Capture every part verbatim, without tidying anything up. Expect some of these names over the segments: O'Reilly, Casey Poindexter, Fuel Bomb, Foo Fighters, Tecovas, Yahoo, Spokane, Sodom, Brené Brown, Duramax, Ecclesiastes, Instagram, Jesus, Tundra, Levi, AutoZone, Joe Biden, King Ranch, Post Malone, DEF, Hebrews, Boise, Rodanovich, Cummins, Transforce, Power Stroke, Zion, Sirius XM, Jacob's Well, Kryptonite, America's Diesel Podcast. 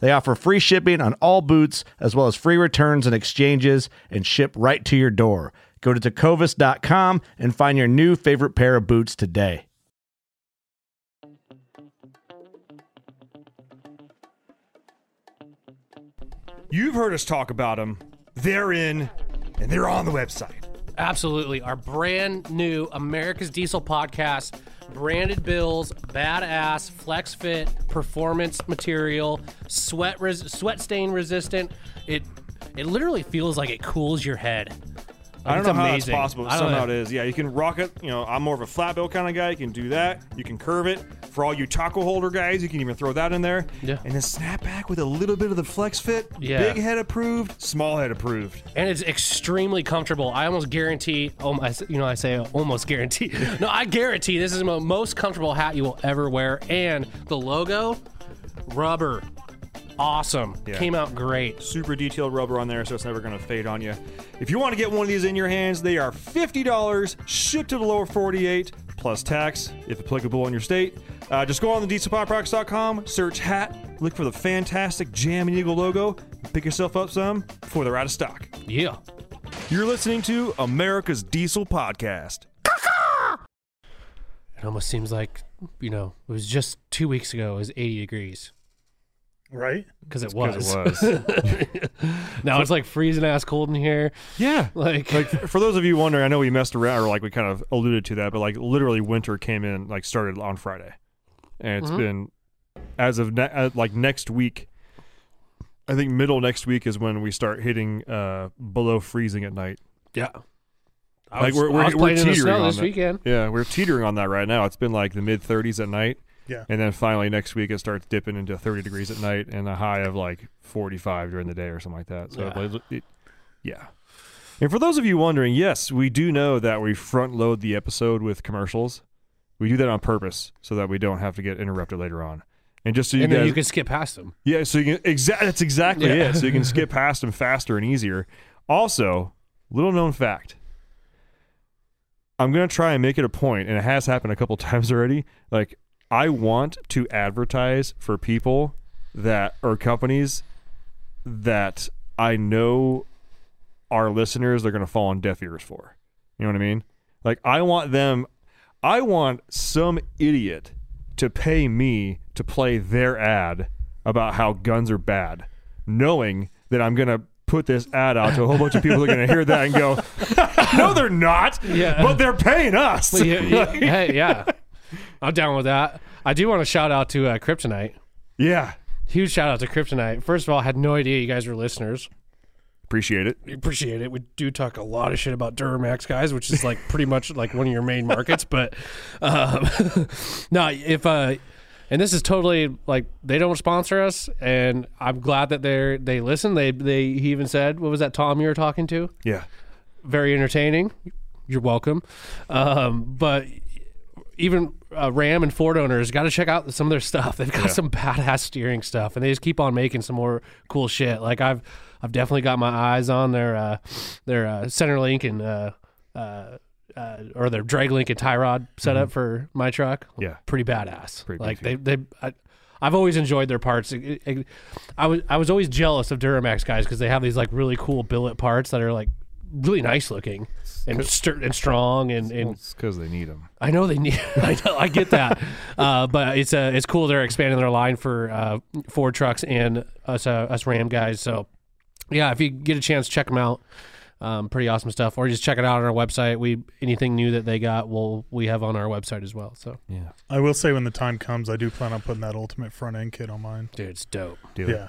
They offer free shipping on all boots, as well as free returns and exchanges, and ship right to your door. Go to tecovas dot com and find your new favorite pair of boots today. You've heard us talk about them. They're in, and they're on the website. Absolutely. Our brand new America's Diesel Podcast, branded bills, badass, flex fit, performance material, sweat res- sweat stain resistant. It it literally feels like it cools your head. I don't it's know amazing. How it's possible, but somehow know. It is. Yeah, you can rock it. You know, I'm more of a flat bill kind of guy. You can do that. You can curve it. For all you taco holder guys, you can even throw that in there. Yeah. And then snap back with a little bit of the flex fit. Yeah. Big head approved, small head approved. And it's extremely comfortable. I almost guarantee, oh, I, you know, I say almost guarantee. No, I guarantee this is the most comfortable hat you will ever wear. And the logo, rubber. Awesome. Yeah. Came out great. Super detailed rubber on there, so it's never going to fade on you. If you want to get one of these in your hands, they are fifty dollars, shipped to the lower forty-eight, plus tax, if applicable in your state. Uh, just go on to diesel power products dot com, search hat, look for the fantastic Jam and Eagle logo, pick yourself up some before they're out of stock. Yeah. You're listening to America's Diesel Podcast. It almost seems like, you know, it was just two weeks ago, it was eighty degrees. Right? Because it, it was. Now it's like freezing ass cold in here. Yeah. Like, like for those of you wondering, I know we messed around, or like we kind of alluded to that, but like literally winter came in, like started on Friday. And it's mm-hmm. been, as of ne- like next week, I think middle next week is when we start hitting uh, below freezing at night. Yeah. I like was, we're, we're, I was we're teetering on this that. Weekend. Yeah, we're teetering on that right now. It's been like the mid thirties at night. Yeah. And then finally next week it starts dipping into thirty degrees at night and a high of like forty-five during the day or something like that. So yeah. It, it, yeah. And for those of you wondering, yes, we do know that we front load the episode with commercials. We do that on purpose so that we don't have to get interrupted later on. And just so you and guys, then you can skip past them. Yeah, so you can exa- that's exactly yeah. it. So you can skip past them faster and easier. Also, little known fact. I'm going to try and make it a point, and it has happened a couple times already. Like I want to advertise for people that or companies that I know our listeners are going to fall on deaf ears for. You know what I mean? Like I want them, I want some idiot to pay me to play their ad about how guns are bad, knowing that I'm going to put this ad out to a whole bunch of people that are going to hear that and go, no, they're not, yeah. But they're paying us. Well, yeah, yeah. Like, hey, yeah. I'm down with that. I do want to shout out to uh, Kryptonite. Yeah. Huge shout out to Kryptonite. First of all, I had no idea you guys were listeners. Appreciate it. We appreciate it. We do talk a lot of shit about Duramax, guys, which is like pretty much like one of your main markets. But um, no, if, uh, and this is totally like they don't sponsor us, and I'm glad that they they listen. They, they he even said, what was that Tom you were talking to? Yeah. Very entertaining. You're welcome. Um, but even uh, Ram and Ford owners got to check out some of their stuff. They've got yeah. some badass steering stuff, and they just keep on making some more cool shit. Like I've I've definitely got my eyes on their uh, their uh, Centerlink and uh, uh, uh, or their drag link and tie rod setup mm-hmm. for my truck. Yeah, pretty badass. Pretty like they they. I, I've always enjoyed their parts. It, it, I was I was always jealous of Duramax guys because they have these like really cool billet parts that are like really nice looking and sturdy and strong and, and it's because they need them. I know they need. I know, I get that, uh, but it's uh, it's cool they're expanding their line for uh, Ford trucks and us uh, us Ram guys. So yeah, if you get a chance, check them out. Um, pretty awesome stuff. Or just check it out on our website. We anything new that they got, we'll we have on our website as well. So yeah, I will say when the time comes, I do plan on putting that ultimate front end kit on mine. Dude, it's dope. Do yeah. it.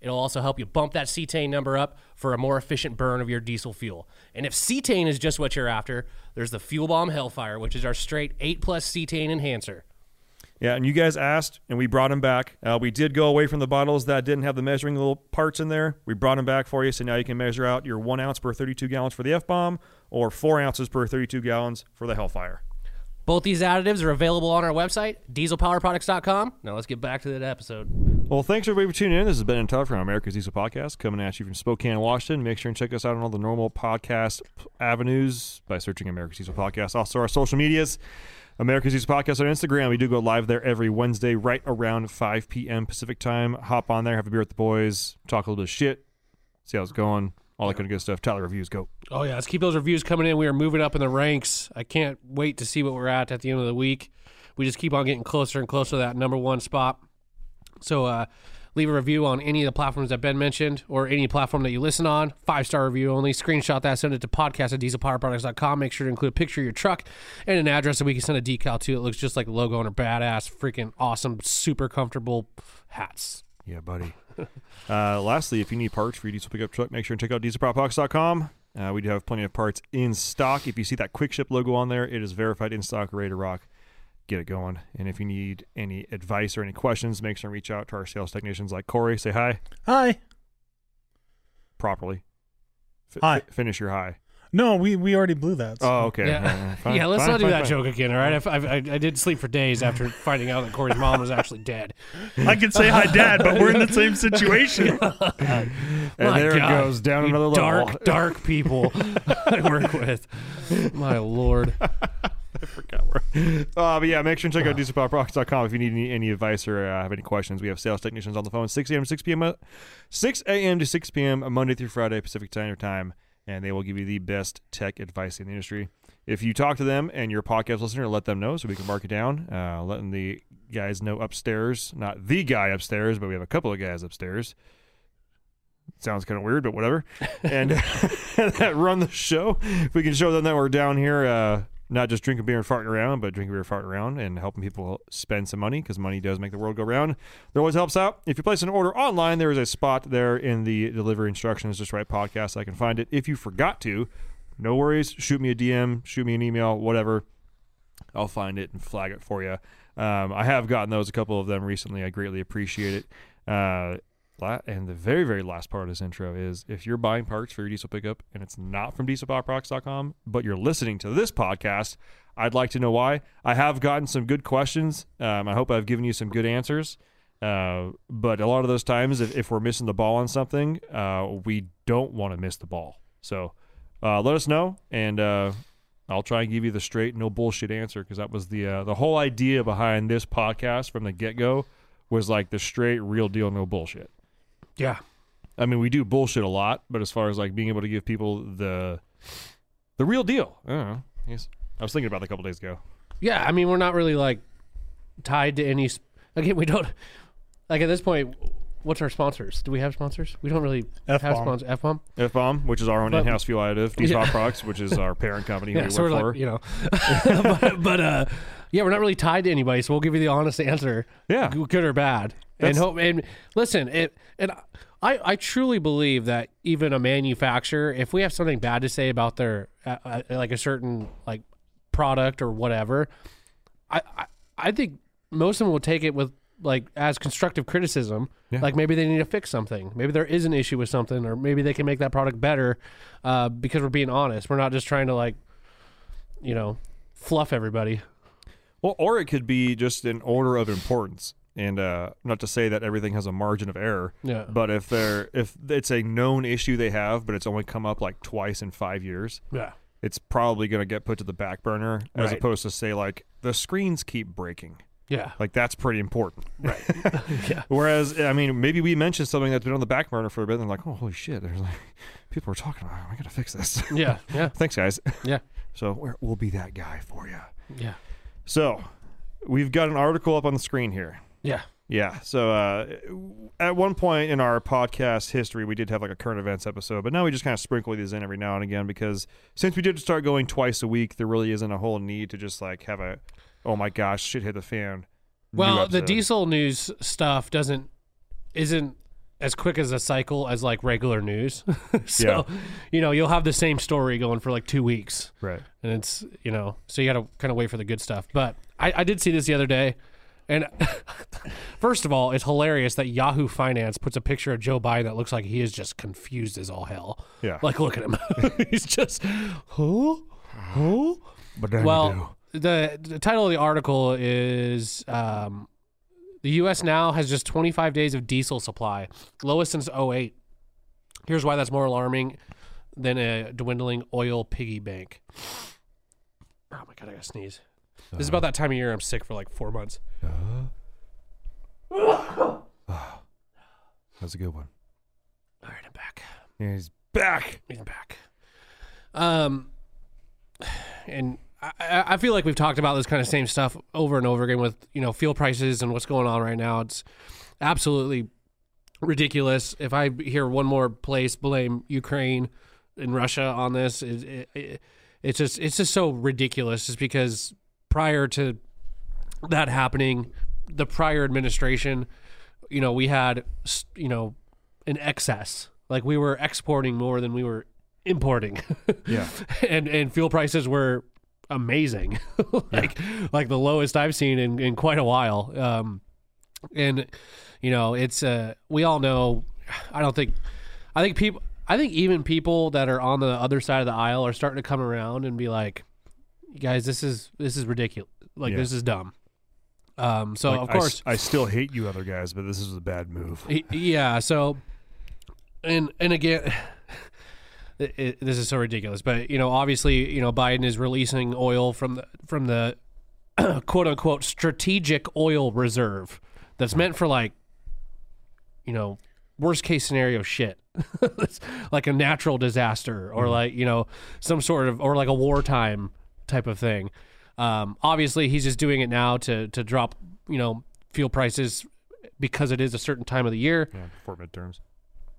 it'll also help you bump that cetane number up for a more efficient burn of your diesel fuel. And if cetane is just what you're after, there's the Fuel Bomb Hellfire, which is our straight eight plus cetane enhancer. Yeah, and you guys asked, and we brought them back. Uh, we did go away from the bottles that didn't have the measuring little parts in there. We brought them back for you, so now you can measure out your one ounce per thirty-two gallons for the F-Bomb or four ounces per thirty-two gallons for the Hellfire. Both these additives are available on our website, diesel power products dot com. Now let's get back to that episode. Well, thanks everybody for tuning in. This has been and Todd from America's Diesel Podcast, coming at you from Spokane, Washington. Make sure and check us out on all the normal podcast avenues by searching America's Diesel Podcast. Also, our social medias, America's Diesel Podcast on Instagram. We do go live there every Wednesday right around five p.m. Pacific time. Hop on there, have a beer with the boys, talk a little bit of shit, see how it's going. All that kind of good stuff. Tyler, reviews, go. Oh, yeah. Let's keep those reviews coming in. We are moving up in the ranks. I can't wait to see what we're at at the end of the week. We just keep on getting closer and closer to that number one spot. So uh, leave a review on any of the platforms that Ben mentioned or any platform that you listen on. Five-star review only. Screenshot that. Send it to podcast at diesel power products dot com. Make sure to include a picture of your truck and an address that we can send a decal to. It looks just like a logo on a badass, freaking awesome, super comfortable hats. Yeah, buddy. Uh, lastly, if you need parts for your diesel pickup truck, make sure and check out diesel power products dot com. Uh, we do have plenty of parts in stock. If you see that Quick Ship logo on there, it is verified in stock, ready to rock. Get it going. And if you need any advice or any questions, make sure and reach out to our sales technicians like Corey. Say hi. Hi. Properly. F- hi. F- finish your hi. No, we, we already blew that. So. Oh, okay. Yeah, uh, fine, yeah let's fine, not do fine, that fine. joke again, all right? I, I, I did sleep for days after finding out that Corey's mom was actually dead. I could say hi, Dad, but we're in the same situation. uh, and there God, it goes, down another dark, level. Dark, dark people I work with. My Lord. I forgot where. Uh, but yeah, make sure and check out diesel power products dot com if you need any, any advice or uh, have any questions. We have sales technicians on the phone six a.m. to six p.m. Monday through Friday Pacific Standard Time. And they will give you the best tech advice in the industry. If you talk to them and you're a podcast listener, let them know so we can mark it down. Uh, letting the guys know upstairs. Not the guy upstairs, but we have a couple of guys upstairs. Sounds kind of weird, but whatever. And that run the show. If we can show them that we're down here, uh, not just drinking beer and farting around, but drinking beer and farting around and helping people spend some money because money does make the world go round. It always helps out. If you place an order online, there is a spot there in the delivery instructions. Just write podcast. I can find it. If you forgot to, no worries. Shoot me a D M. Shoot me an email. Whatever. I'll find it and flag it for you. Um, I have gotten those, a couple of them recently. I greatly appreciate it. Uh, and the very, very last part of this intro is if you're buying parts for your diesel pickup and it's not from diesel power products dot com, but you're listening to this podcast, I'd like to know why. I have gotten some good questions. Um, I hope I've given you some good answers. Uh, but a lot of those times, if, if we're missing the ball on something, uh, we don't want to miss the ball. So uh, let us know, and uh, I'll try and give you the straight, no bullshit answer, because that was the uh, the whole idea behind this podcast from the get-go was like the straight, real deal, no bullshit. Yeah. I mean, we do bullshit a lot, but as far as like being able to give people the the real deal, I don't know. I guess I was thinking about that a couple days ago. Yeah, I mean, we're not really like tied to any. Sp- Again, we don't like at this point. What's our sponsors? Do we have sponsors? We don't really F-bomb. have sponsors. F Bomb, F Bomb, which is our own but, in-house fuel additive. These yeah. products, which is our parent company. yeah, we so work we're for. Like, you know, but, but uh, yeah, we're not really tied to anybody, so we'll give you the honest answer. Yeah, good or bad, That's, and hope. And listen, it, and I, I truly believe that even a manufacturer, if we have something bad to say about their uh, uh, like a certain like product or whatever, I, I, I think most of them will take it with. Like as constructive criticism, yeah. like maybe they need to fix something. Maybe there is an issue with something, or maybe they can make that product better uh, because we're being honest. We're not just trying to like, you know, fluff everybody. Well, or it could be just an order of importance. And uh, not to say that everything has a margin of error, yeah. but if they're, if it's a known issue they have, but it's only come up like twice in five years. Yeah. It's probably going to get put to the back burner right. as opposed to say like the screens keep breaking. Yeah. Like, that's pretty important. Right. yeah. Whereas, I mean, maybe we mentioned something that's been on the back burner for a bit, and they're like, oh, holy shit. There's like, people are talking about it. I got to fix this. Yeah. Yeah. Thanks, guys. Yeah. So, we're, we'll be that guy for you. Yeah. So, we've got an article up on the screen here. Yeah. Yeah. So, uh, at one point in our podcast history, we did have like a current events episode, but now we just kind of sprinkle these in every now and again because since we did start going twice a week, there really isn't a whole need to just like have a. Oh my gosh, shit hit the fan. Well, the diesel news stuff doesn't isn't as quick as a cycle as like regular news. so, yeah. you know, you'll have the same story going for like two weeks. Right. And it's, you know, so you got to kind of wait for the good stuff. But I, I did see this the other day. And first of all, it's hilarious that Yahoo Finance puts a picture of Joe Biden that looks like he is just confused as all hell. Yeah. Like, look at him. He's just, who? Who? But then well, you do. The, the title of the article is um, the U S now has just twenty-five days of diesel supply, lowest since oh eight. Here's why that's more alarming than a dwindling oil piggy bank. Oh, my God, I got to sneeze. Uh, this is about that time of year I'm sick for like four months. Uh, that's a good one. All right, I'm back. Yeah, he's back. He's back. Um, and... I, I feel like we've talked about this kind of same stuff over and over again with, you know, fuel prices and what's going on right now. It's absolutely ridiculous. If I hear one more place blame Ukraine and Russia on this, it, it, it, it's just it's just so ridiculous. It's because prior to that happening, the prior administration, you know, we had, you know, an excess. Like we were exporting more than we were importing. Yeah. and and fuel prices were... amazing. like yeah. like the lowest I've seen in, in quite a while. Um, and you know, it's uh we all know I don't think I think people I think even people that are on the other side of the aisle are starting to come around and be like, you guys, this is this is ridiculous. Like yeah. this is dumb. Um so like, of course I, I still hate you other guys, but this is a bad move. yeah, so and and again It, it, this is so ridiculous, but you know, obviously, you know, Biden is releasing oil from the from the quote unquote strategic oil reserve that's meant for like, you know, worst case scenario shit, like a natural disaster or like you know some sort of or like a wartime type of thing. Um, obviously, he's just doing it now to to drop you know fuel prices because it is a certain time of the year. Yeah, before midterms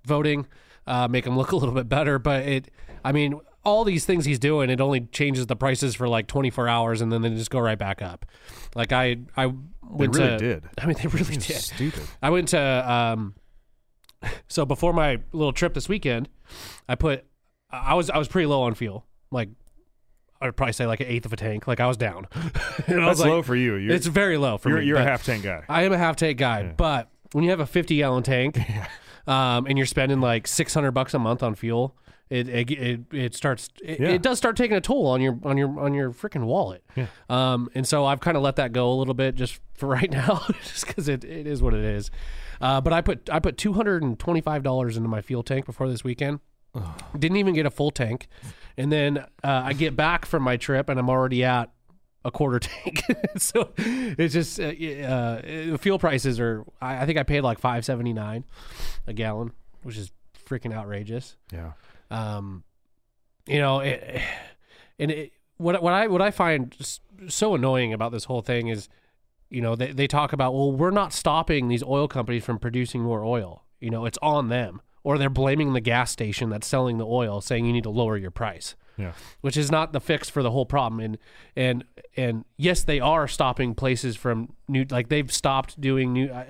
voting. Uh, make him look a little bit better, but it, I mean, all these things he's doing, it only changes the prices for like twenty-four hours, and then they just go right back up. Like I, I went they really to, did. I mean, they really did. Stupid. I went to, um, so before my little trip this weekend, I put, I was, I was pretty low on fuel, like. I'd probably say like an eighth of a tank. Like I was down. and I was That's like, low for you. You're, it's very low for you're, me. You're a half tank guy. I am a half tank guy, yeah. But when you have a fifty gallon tank. Yeah. Um, and you're spending like six hundred bucks a month on fuel. It it it, it starts. It, yeah. it does start taking a toll on your on your on your freaking wallet. Yeah. Um. And so I've kind of let that go a little bit just for right now, just because it, it is what it is. Uh. But I put I put two hundred twenty-five dollars into my fuel tank before this weekend. Oh. Didn't even get a full tank, and then uh, I get back from my trip and I'm already at a quarter tank. so it's just uh, uh, fuel prices are. I, I think I paid like five seventy-nine a gallon, which is freaking outrageous. Yeah. Um, you know, it, and it, what what I what I find so annoying about this whole thing is, you know, they they talk about, well, we're not stopping these oil companies from producing more oil. You know, it's on them. Or they're blaming the gas station that's selling the oil, saying you need to lower your price. Yeah. Which is not the fix for the whole problem. And and and yes, they are stopping places from new, like they've stopped doing new uh,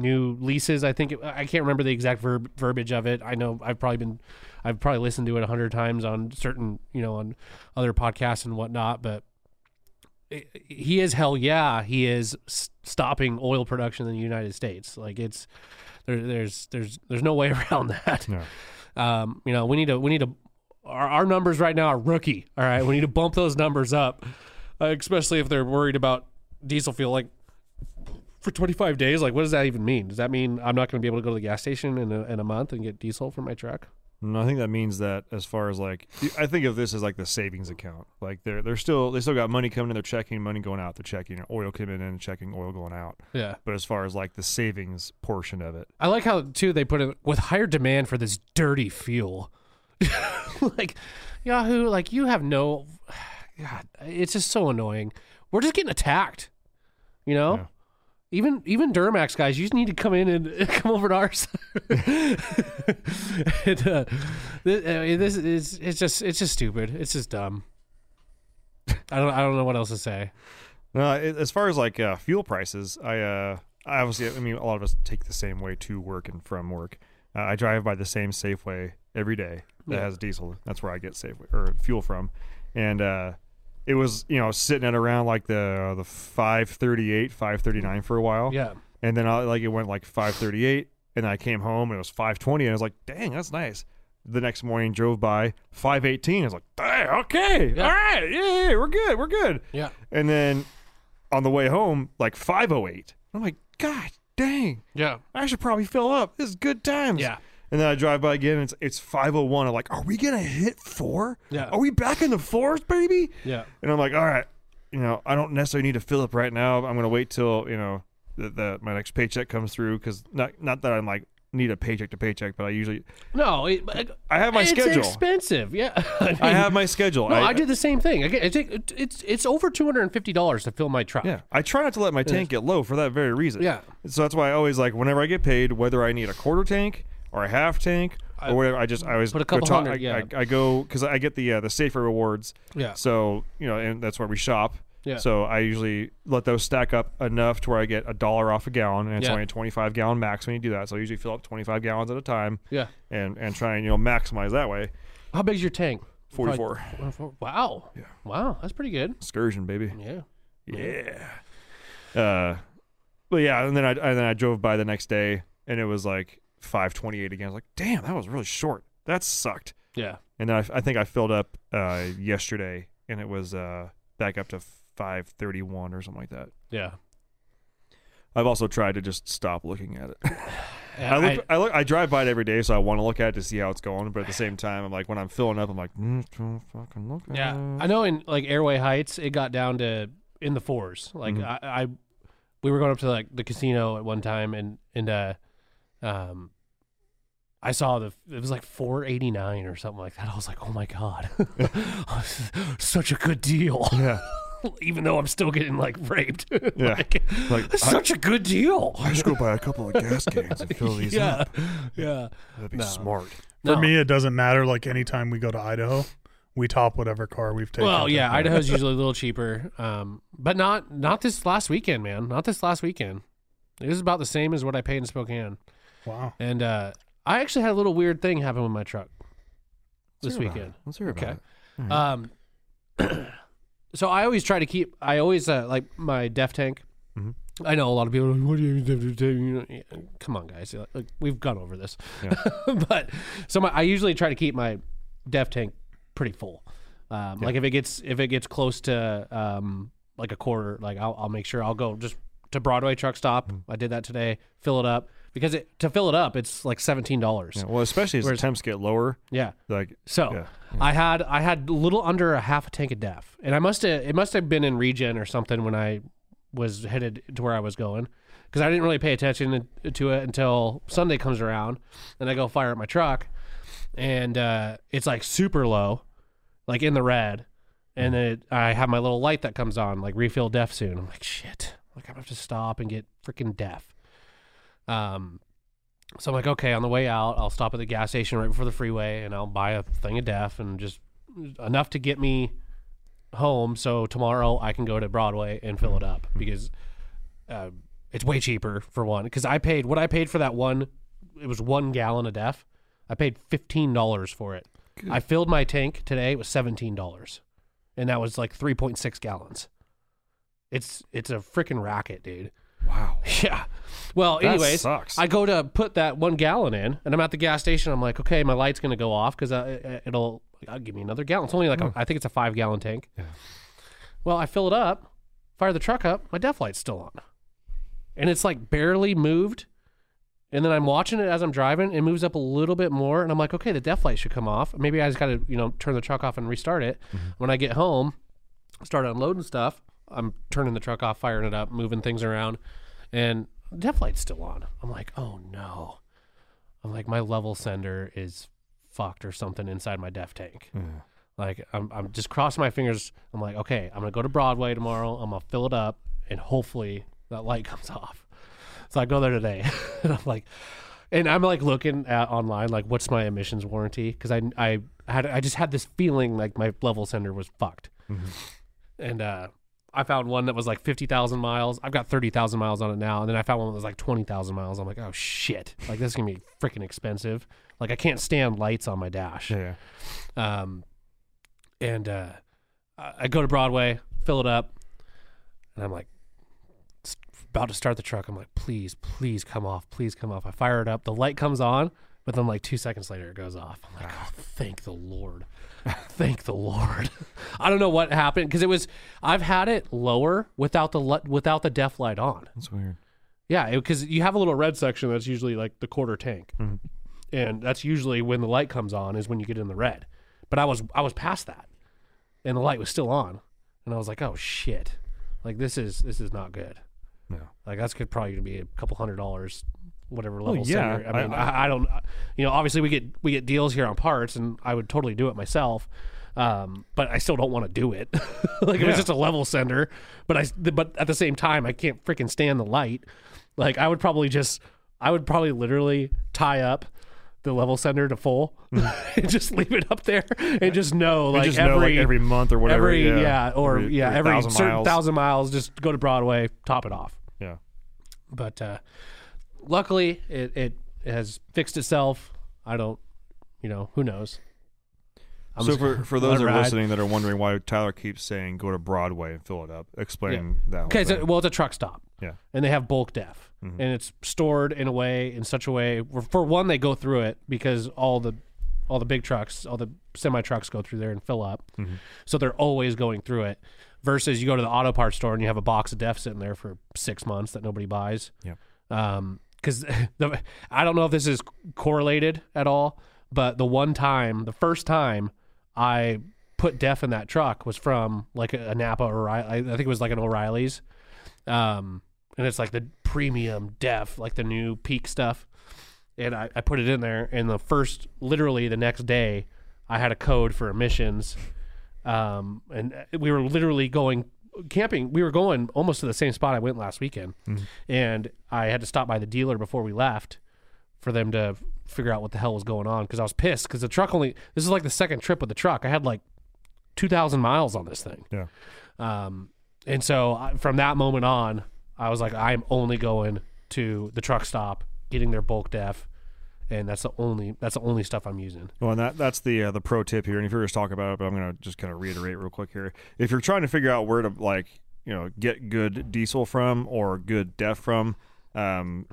new leases. I think it, I can't remember the exact verb, verbiage of it. I know I've probably been, I've probably listened to it a hundred times on certain, you know, on other podcasts and whatnot. But it, he is hell yeah, he is stopping oil production in the United States. Like it's there, there's there's there's no way around that. No. Um, you know, we need to we need to. Our, our numbers right now are rookie. All right, we need to bump those numbers up, uh, especially if they're worried about diesel fuel. Like for twenty-five days, like what does that even mean? Does that mean I'm not going to be able to go to the gas station in a, in a month and get diesel for my truck? No, I think that means that as far as like, I think of this as like the savings account. Like they're they're still they still got money coming in, they're checking money going out, they're checking oil coming in, checking oil going out. Yeah. But as far as like the savings portion of it, I like how too they put it with higher demand for this dirty fuel. Like Yahoo, like you have no, God, it's just so annoying. We're just getting attacked, you know. Yeah. Even even Duramax guys, you just need to come in and come over to ours. And, uh, this, I mean, this is it's just it's just stupid. It's just dumb. I don't I don't know what else to say. No, uh, as far as like uh, fuel prices, I uh I obviously I mean a lot of us take the same way to work and from work. Uh, I drive by the same Safeway every day that yeah. has diesel. That's where I get Safeway or fuel from, and uh, it was you know sitting at around like the the five thirty eight, five thirty nine for a while. Yeah, and then I, like it went like five thirty eight, and I came home and it was five twenty, and I was like, dang, that's nice. The next morning drove by five eighteen, I was like, dang, okay, yeah. all right, yeah, yeah, we're good, we're good. Yeah, and then on the way home like five oh eight, I'm like, God dang, yeah, I should probably fill up. This is good times. Yeah. And then I drive by again, and it's it's five oh one. I'm like, are we going to hit four? Yeah. Are we back in the fours, baby? Yeah. And I'm like, all right, you know, I don't necessarily need to fill up right now. I'm going to wait till, you know, the, the, my next paycheck comes through, because not, not that I'm like, need a paycheck to paycheck, but I usually... No. It, I have my it's schedule. It's expensive, yeah. I, mean, I have my schedule. No, I, I did the same thing. I get, I take, it, it's it's over two hundred fifty dollars to fill my truck. Yeah, I try not to let my tank get low for that very reason. Yeah. So that's why I always, like, whenever I get paid, whether I need a quarter tank, or a half tank, or I, whatever. I just I always put a couple go talk, hundred. Yeah. I, I, I go because I get the uh, the safer rewards. Yeah. So you know, and that's where we shop. Yeah. So I usually let those stack up enough to where I get a dollar off a gallon, and it's yeah. only a twenty-five gallon max when you do that. So I usually fill up twenty-five gallons at a time. Yeah. And and try and you know maximize that way. How big's your tank? Forty-four. Probably, wow. Yeah. Wow, that's pretty good. Excursion, baby. Yeah. Yeah. yeah. Uh, but yeah, and then I and then I drove by the next day, and it was like five twenty-eight again. I was like, damn, that was really short. That sucked. Yeah. And then I, I think I filled up uh, yesterday, and it was uh, back up to five thirty-one or something like that. Yeah. I've also tried to just stop looking at it. I, look, I, I look. I drive by it every day, so I want to look at it to see how it's going. But at the same time, I'm like, when I'm filling up, I'm like, mm, don't fucking look at yeah. it. I know in like Airway Heights, it got down to in the fours. Like mm-hmm. I, I, we were going up to like the casino at one time, and and uh, um. I saw the, it was like four eighty-nine or something like that. I was like, oh my God, such a good deal. Yeah. Even though I'm still getting like raped. Yeah. Like, like I, such a good deal. I just go buy a couple of gas cans and fill these yeah. up. Yeah. That'd be no. smart. For no. me, it doesn't matter. Like anytime we go to Idaho, we top whatever car we've taken. Well, yeah. Idaho's usually a little cheaper. Um, but not, not this last weekend, man. Not this last weekend. It was about the same as what I paid in Spokane. Wow. And, uh, I actually had a little weird thing happen with my truck this weekend. Let's hear about it. Okay. Um, so I always try to keep, I always, uh, like my def tank. Mm-hmm. I know a lot of people are like, what do you do? You know, come on, guys. Like, we've gone over this. Yeah. But so my, I usually try to keep my def tank pretty full. Um, yeah. Like if it gets, if it gets close to um, like a quarter, like I'll, I'll make sure I'll go just to Broadway truck stop. Mm-hmm. I did that today, fill it up. Because it, to fill it up, it's like seventeen dollars. Yeah, well, especially as Whereas, temps get lower. Yeah. Like so, yeah, yeah. I had I had a little under a half a tank of D E F, and I must have it must have been in regen or something when I was headed to where I was going, because I didn't really pay attention to it until Sunday comes around, and I go fire up my truck, and uh, it's like super low, like in the red, And then it, I have my little light that comes on, like refill def soon. I'm like, shit, like I'm gonna have to stop and get freaking def. Um, so I'm like, okay, on the way out, I'll stop at the gas station right before the freeway and I'll buy a thing of def and just enough to get me home. So tomorrow I can go to Broadway and fill it up because uh, it's way cheaper for one. Because I paid what I paid for that one. It was one gallon of def. I paid fifteen dollars for it. Good. I filled my tank today. It was seventeen dollars. And that was like three point six gallons. It's it's a freaking racket, dude. Wow. Yeah. Well, that anyways, sucks. I go to put that one gallon in, and I'm at the gas station. I'm like, okay, my light's going to go off because it'll, it'll give me another gallon. It's only like, mm. a, I think it's a five-gallon tank. Yeah. Well, I fill it up, fire the truck up, my def light's still on. And it's like barely moved. And then I'm watching it as I'm driving. It moves up a little bit more. And I'm like, okay, the def light should come off. Maybe I just got to, you know, turn the truck off and restart it. Mm-hmm. When I get home, start unloading stuff. I'm turning the truck off, firing it up, moving things around. And the def light's still on. I'm like, oh, no. I'm like, my level sender is fucked or something inside my def tank. Mm. Like, I'm, I'm just crossing my fingers. I'm like, okay, I'm going to go to Broadway tomorrow. I'm going to fill it up. And hopefully that light comes off. So I go there today, and I'm like, and I'm like looking at online, like, what's my emissions warranty? Because I, I had, I just had this feeling like my level sender was fucked, mm-hmm. and uh, I found one that was like fifty thousand miles. I've got thirty thousand miles on it now, and then I found one that was like twenty thousand miles. I'm like, oh shit, like this is gonna be freaking expensive. Like I can't stand lights on my dash. Yeah. Um, and uh, I go to Broadway, fill it up, and I'm like. About to start the truck. I'm like, please, please come off. Please come off. I fire it up. The light comes on, but then like two seconds later, it goes off. I'm like, oh, thank the Lord. Thank the Lord. I don't know what happened because it was, I've had it lower without the without the def light on. That's weird. Yeah, because you have a little red section that's usually like the quarter tank. Mm-hmm. And that's usually when the light comes on is when you get in the red. But I was I was past that and the light was still on. And I was like, oh shit. Like this is this is not good. No, like that's could probably gonna be a couple hundred dollars, whatever level. Oh, yeah, center. I mean, I, I, I don't, you know, obviously we get we get deals here on parts, and I would totally do it myself, um, but I still don't want to do it. Like yeah. It was just a level sender, but I, but at the same time, I can't freaking stand the light. Like I would probably just, I would probably literally tie up the level sender to full, mm-hmm. and just leave it up there, and just know like, just every, know, like every month or whatever, every, yeah. yeah, or every, yeah, every, every thousand certain miles. thousand miles, just go to Broadway, top it off. Yeah, but uh, luckily it, it has fixed itself. I don't, you know, who knows. I'm so for for those that are listening that are wondering why Tyler keeps saying go to Broadway and fill it up, explain yeah. that. Okay, so, well it's a truck stop. Yeah, and they have bulk def. Mm-hmm. And it's stored in a way, in such a way. For one, they go through it because all the, all the big trucks, all the semi trucks go through there and fill up. Mm-hmm. So they're always going through it. Versus you go to the auto parts store and you have a box of def sitting there for six months that nobody buys. Yeah. Um. Because I don't know if this is correlated at all, but the one time, the first time, I put def in that truck was from like a, a Napa or I think it was like an O'Reilly's. Um. And it's like the premium def, like the new peak stuff. And I, I put it in there. And the first, literally the next day, I had a code for emissions. Um, and we were literally going camping. We were going almost to the same spot I went last weekend. Mm-hmm. And I had to stop by the dealer before we left for them to figure out what the hell was going on. Because I was pissed because the truck only, this is like the second trip with the truck. I had like two thousand miles on this thing. Yeah. Um, and so I, from that moment on, I was like, I'm only going to the truck stop, getting their bulk def, and that's the only that's the only stuff I'm using. Well, and that that's the uh, the pro tip here. And if you're just talking about it, but I'm gonna just kind of reiterate real quick here. If you're trying to figure out where to like you know get good diesel from or good def from, um,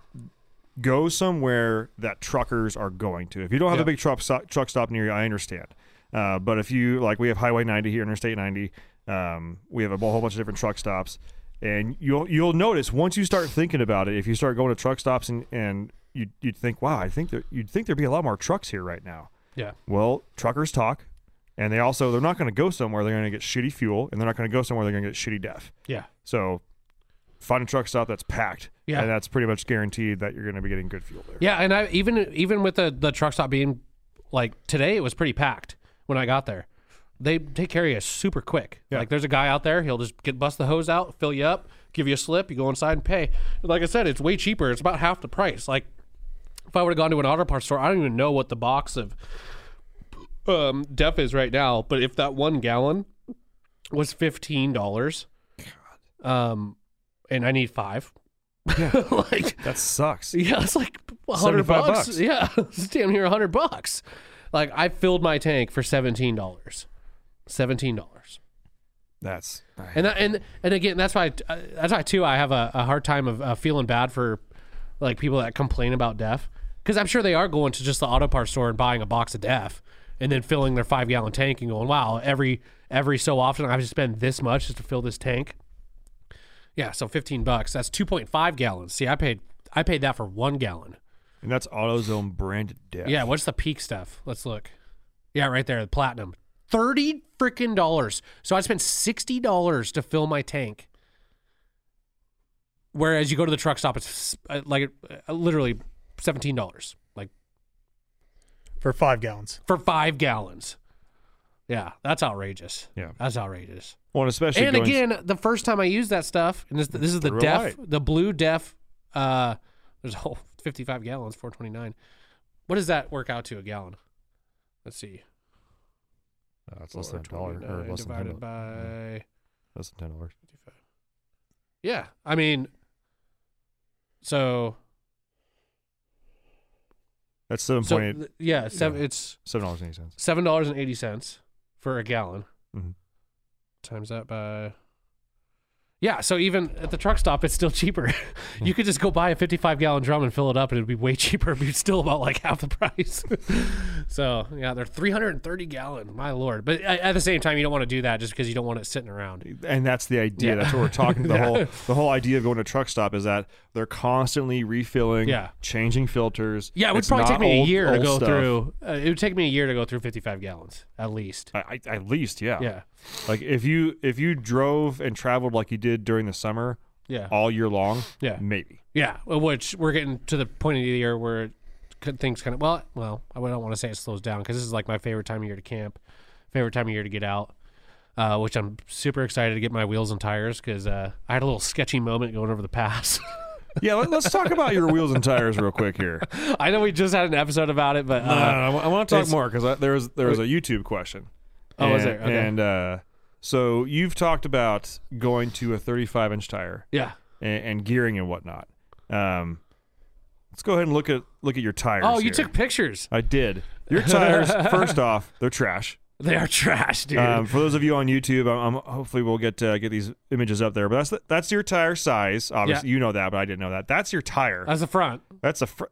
go somewhere that truckers are going to. If you don't have yeah. a big truck stop, truck stop near you, I understand. Uh, but if you like, we have Highway ninety here, Interstate ninety. Um, we have a whole bunch of different truck stops. And you'll you'll notice once you start thinking about it, if you start going to truck stops and, and you you'd think, wow, I think there, you'd think there'd be a lot more trucks here right now. Yeah. Well, truckers talk, and they also they're not going to go somewhere they're going to get shitty fuel, and they're not going to go somewhere they're going to get shitty def. Yeah. So find a truck stop that's packed. Yeah. And that's pretty much guaranteed that you're going to be getting good fuel there. Yeah, and I even even with the the truck stop being like today, it was pretty packed when I got there. they take care of you super quick. Yeah. Like there's a guy out there, he'll just get bust the hose out, fill you up, give you a slip, you go inside and pay. Like I said, it's way cheaper. It's about half the price. Like if I would have gone to an auto parts store, I don't even know what the box of um, D E F is right now. But if that one gallon was fifteen dollars, um, and I need five. Yeah. Like that sucks. Yeah, it's like a hundred bucks. Bucks. Yeah, it's damn near a hundred bucks. Like I filled my tank for seventeen dollars. seventeen dollars. That's nice. and that, and and again, that's why I, that's why too I have a, a hard time of uh, feeling bad for like people that complain about D E F, because I'm sure they are going to just the auto parts store and buying a box of D E F and then filling their five gallon tank and going, wow, every every so often I have to spend this much just to fill this tank. Yeah, so fifteen bucks. That's two point five gallons. See, I paid I paid that for one gallon. And that's AutoZone branded D E F. Yeah, what's the peak stuff? Let's look. Yeah, right there, the platinum. thirty freaking dollars. So I spent sixty dollars to fill my tank. Whereas you go to the truck stop, it's like literally seventeen dollars. Like for five gallons. For five gallons. Yeah, that's outrageous. Yeah, that's outrageous. Well, and especially and again, the first time I used that stuff, and this this is the D E F, the blue D E F. Uh, there's a whole fifty-five gallons, four twenty-nine. What does that work out to a gallon? Let's see. Uh, it's less than a dollar. Or less divided than by yeah. less than ten dollars. Yeah, I mean, so that's seven point so, eight. Yeah, seven. Yeah. It's seven dollars and eighty cents. Seven dollars and eighty cents for a gallon. Mm-hmm. Times that by, yeah, so even at the truck stop it's still cheaper. You could just go buy a fifty-five gallon drum and fill it up and it'd be way cheaper. It'd be still about like half the price. So yeah, they're three hundred thirty gallon, my lord. But at the same time, you don't want to do that just because you don't want it sitting around, and that's the idea. Yeah, that's what we're talking about. The whole the whole idea of going to a truck stop is that they're constantly refilling. Yeah, changing filters. Yeah, it would it's probably take me old, a year to go stuff. through uh, it would take me a year to go through fifty-five gallons at least. I, I, at least. Yeah, yeah. Like if you if you drove and traveled like you did during the summer, yeah, all year long, yeah, maybe, yeah. Which we're getting to the point of the year where things kind of well, well, I don't want to say it slows down because this is like my favorite time of year to camp, favorite time of year to get out, uh, which I'm super excited to get my wheels and tires because uh, I had a little sketchy moment going over the pass. Yeah, let, let's talk about your wheels and tires real quick here. I know we just had an episode about it, but uh, no, no, no, I want to talk more because there was there was a YouTube question. Oh, and, was there? Okay. And uh, so you've talked about going to a thirty-five inch tire, yeah, and, and gearing and whatnot. Um, let's go ahead and look at look at your tires. Oh, you here. took pictures. I did. Your tires. First off, they're trash. They are trash, dude. Um, for those of you on YouTube, I'm, I'm hopefully we'll get uh, get these images up there. But that's the, that's your tire size. Obviously, yeah, you know that, but I didn't know that. That's your tire. That's the front. That's a fr-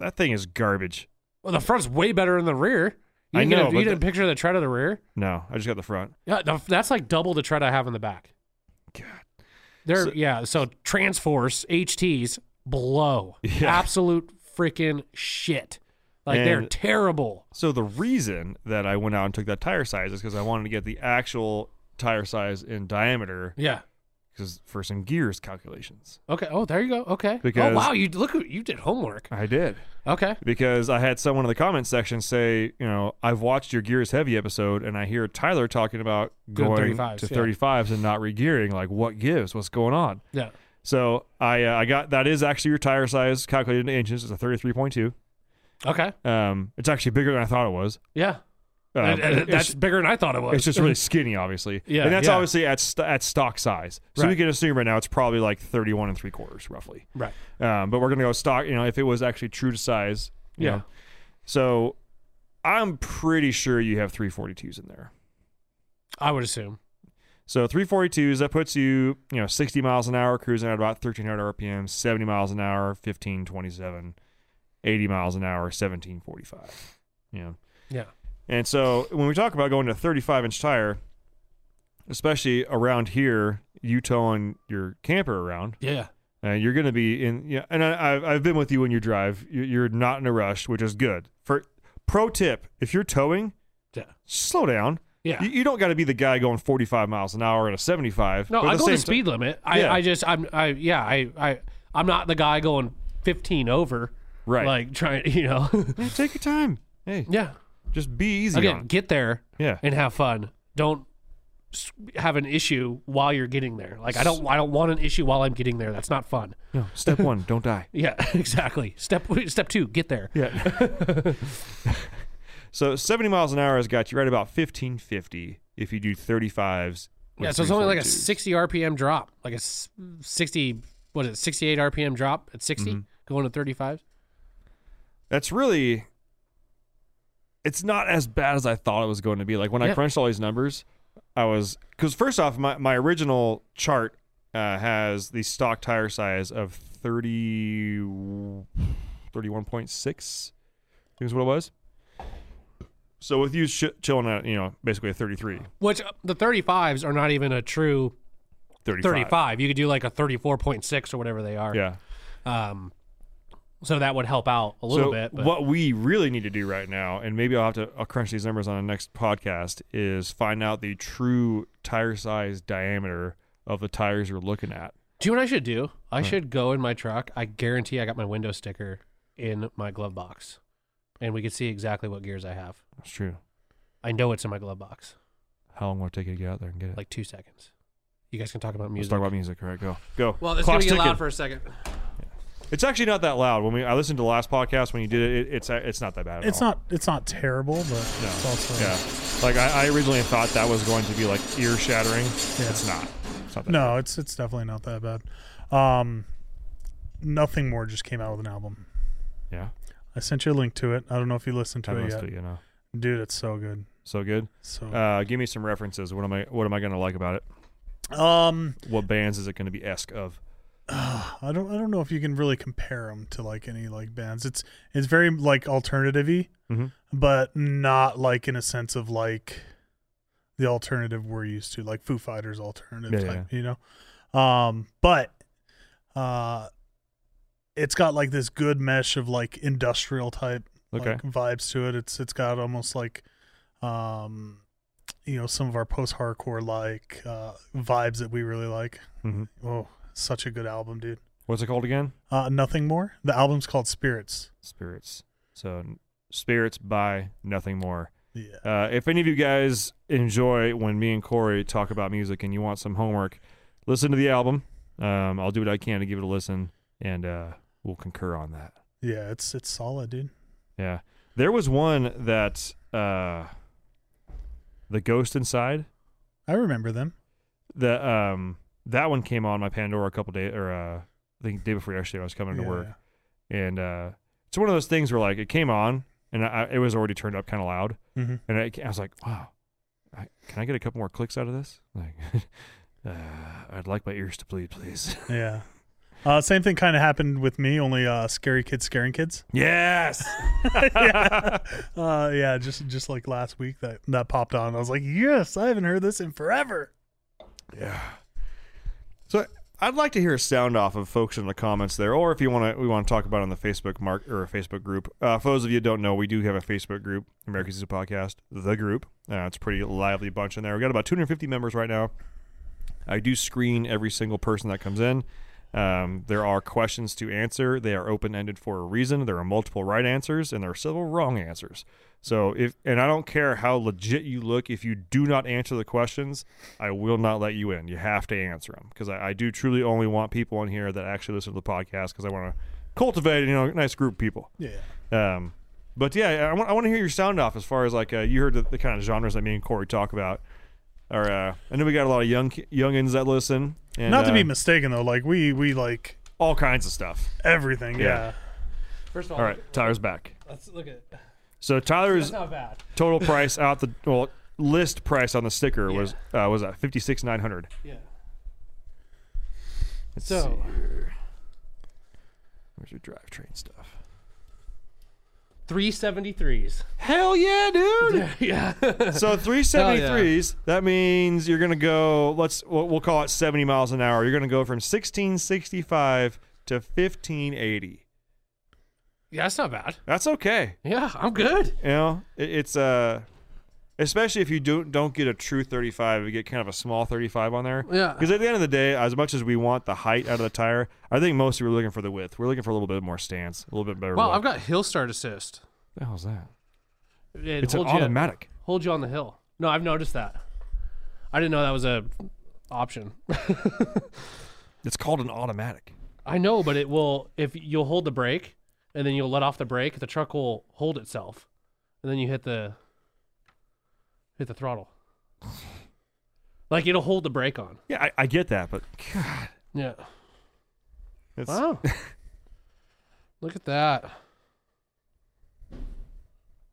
that thing is garbage. Well, the front's way better than the rear. You I know. A, you but didn't the, picture the tread of the rear? No, I just got the front. Yeah, the, that's like double the tread I have in the back. God. They're, so, yeah, so Transforce, H Ts, blow. Yeah. Absolute freaking shit. Like, and they're terrible. So the reason that I went out and took that tire size is because I wanted to get the actual tire size in diameter. Yeah. Because for some gears calculations. Okay. Oh, there you go. Okay. Because oh, wow. You look. You did homework. I did. Okay. Because I had someone in the comment section say, you know, I've watched your Gears Heavy episode, and I hear Tyler talking about going thirty-fives, to yeah. thirty-fives and not regearing. Like, what gives? What's going on? Yeah. So I uh, I got that is actually your tire size calculated in inches. It's a thirty-three point two. Okay. Um, it's actually bigger than I thought it was. Yeah. Um, and that's bigger than I thought it was. It's just really skinny, obviously. Yeah, and that's yeah. obviously at st- at stock size. So right. we can assume right now it's probably like thirty-one and three quarters, roughly. Right. Um, but we're gonna go stock. You know, if it was actually true to size. You yeah. know. So, I'm pretty sure you have three forty-twos in there. I would assume. So three forty-twos, that puts you, you know, sixty miles an hour cruising at about thirteen hundred R P M, seventy miles an hour, fifteen twenty-seven, eighty miles an hour, seventeen forty-five. You know. Yeah. And so when we talk about going to a thirty-five inch tire, especially around here, you towing your camper around, yeah, uh, you're going to be in. Yeah, and I, I've I've been with you when you drive. You're not in a rush, which is good. For pro tip, if you're towing, yeah, slow down. Yeah, you, you don't got to be the guy going forty-five miles an hour at a seventy-five. No, I go the speed t- limit. I, yeah. I just I'm I yeah I I I'm not the guy going fifteen over. Right, like trying you know. Yeah, take your time. Hey, yeah. Just be easy. Again, on. Get there, yeah, and have fun. don't have an issue while you're getting there. Like I don't, I don't want an issue while I'm getting there. That's not fun. No. Step one, don't die. Yeah, exactly. Step step two, get there. Yeah. So seventy miles an hour has got you right about fifteen fifty if you do thirty fives. Yeah, so it's only like a sixty R P M drop, like a sixty. What is it? Sixty-eight R P M drop at sixty, mm-hmm. going to thirty-fives. That's really. It's not as bad as I thought it was going to be. Like when yeah. I crunched all these numbers. I was, because first off, my, my original chart uh, has the stock tire size of thirty, thirty-one point six, I think is what it was. So with you sh- chilling at, you know, basically a thirty-three. Which uh, the thirty-fives are not even a true thirty-five. thirty-five. You could do like a thirty-four point six or whatever they are. Yeah. Um, so that would help out a little so bit. But. What we really need to do right now, and maybe I'll have to I'll crunch these numbers on the next podcast, is find out the true tire size diameter of the tires you're looking at. Do you know what I should do? I huh. should go in my truck. I guarantee I got my window sticker in my glove box, and we could see exactly what gears I have. That's true. I know it's in my glove box. How long will it take you to get out there and get it? Like two seconds. You guys can talk about music. Let's talk about music. All right, go. Go. Well, it's going to get loud for a second. It's actually not that loud. When we I listened to the last podcast when you did it, it it's it's not that bad. At it's all. not it's not terrible, but no. it's also yeah. Like I, I originally thought that was going to be like ear shattering. Yeah. It's not. It's not that no, bad. it's it's definitely not that bad. Um, Nothing More just came out with an album. Yeah. I sent you a link to it. I don't know if you listened to I it yet. It, you know. Dude, it's so good. So good. So uh, give me some references. What am I what am I gonna like about it? Um, what bands is it gonna be esque of? Uh, I don't. I don't know if you can really compare them to like any like bands. It's it's very like alternative-y, mm-hmm. but not like in a sense of like the alternative we're used to, like Foo Fighters alternative, yeah, type, yeah. you know. Um, but uh, it's got like this good mesh of like industrial type okay. like, vibes to it. It's it's got almost like um, you know, some of our post-hardcore like uh, vibes that we really like. Mm-hmm. Whoa. Such a good album, dude. What's it called again? Uh, Nothing More. The album's called Spirits. Spirits. So, Spirits by Nothing More. Yeah. Uh, if any of you guys enjoy when me and Corey talk about music and you want some homework, listen to the album. Um, I'll do what I can to give it a listen, and uh, we'll concur on that. Yeah, it's it's solid, dude. Yeah. There was one that, uh, The Ghost Inside. I remember them. The, um... That one came on my Pandora a couple days, or uh, I think the day before yesterday when I was coming yeah, to work. Yeah. And uh, it's one of those things where like it came on and I, it was already turned up kind of loud. Mm-hmm. And I, I was like, wow, I, can I get a couple more clicks out of this? Like, uh, I'd like my ears to bleed, please. Yeah. Uh, same thing kind of happened with me, only uh, Scary Kids Scaring Kids. Yes! yeah. Uh, yeah, just just like last week that, that popped on. I was like, yes, I haven't heard this in forever. Yeah. So I'd like to hear a sound off of folks in the comments there, or if you want to, we want to talk about it on the Facebook mark or a Facebook group. Uh, for those of you who don't know, we do have a Facebook group, America's Diesel Podcast, the group. Uh, it's a pretty lively bunch in there. We got about two hundred fifty members right now. I do screen every single person that comes in. Um, there are questions to answer. They are open-ended for a reason. There are multiple right answers and there are several wrong answers. So if, and I don't care how legit you look, if you do not answer the questions, I will not let you in. You have to answer them because I, I do truly only want people in here that actually listen to the podcast because I want to cultivate, you know, a nice group of people. Yeah. Um, but yeah, I want I want to hear your sound off as far as like uh, you heard the, the kind of genres that me and Corey talk about. Or uh, I know we got a lot of young youngins that listen. And, Not to uh, be mistaken though, like we we like all kinds of stuff. Everything, yeah. yeah. First of all, all right, Tyler's back. Let's look at. So Tyler's not bad. Total price out the well list price on the sticker yeah. was uh, was at fifty six nine hundred. Yeah. Let's so see here. Where's your drivetrain stuff? three seventy-threes. Hell yeah, dude. Yeah. So three seventy-threes, yeah. that means you're going to go, let's we'll call it seventy miles an hour. You're going to go from sixteen sixty-five to fifteen eighty. Yeah, that's not bad. That's okay. Yeah, I'm good. You know, it, it's uh especially if you do don't get a true thirty-five, you get kind of a small thirty-five on there. Yeah. Cuz at the end of the day, as much as we want the height out of the tire, I think mostly we're looking for the width. We're looking for a little bit more stance, a little bit better. Well, wow, I've got hill start assist. What the hell's that? It it's an automatic. You, hold you on the hill. No, I've noticed that. I didn't know that was a option. It's called an automatic. I know, but it will, if you'll hold the brake and then you'll let off the brake, the truck will hold itself. And then you hit the hit the throttle. Like, it'll hold the brake on. Yeah, I, I get that, but God. Yeah. It's... Wow. Look at that.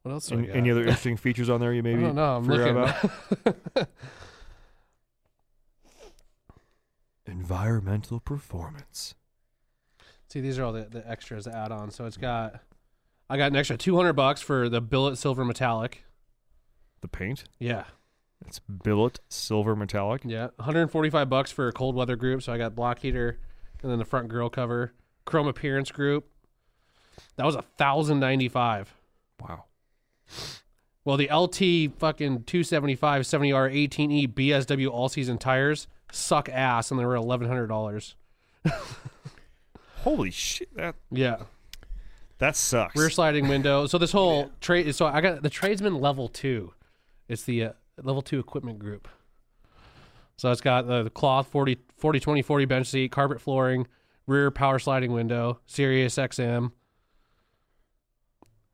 What else do we got? Any other interesting features on there you maybe I don't know. I'm forgot looking. About? Environmental performance. See, these are all the, the extras, the add-ons. So it's got, I got an extra two hundred bucks for the billet silver metallic. The paint? Yeah. It's billet silver metallic. Yeah. one hundred forty-five bucks for a cold weather group. So I got block heater and then the front grill cover. Chrome appearance group. That was one thousand ninety-five dollars. Wow. Well, the L T fucking two seventy-five seventy R eighteen E B S W all-season tires suck ass, and they were eleven hundred dollars. Holy shit. That, yeah. That sucks. Rear sliding window. So this whole trade. So I got the Tradesman level two. It's the... Uh, level two equipment group. So it's got uh, the cloth forty, forty, twenty, forty bench seat, carpet flooring, rear power sliding window, Sirius X M,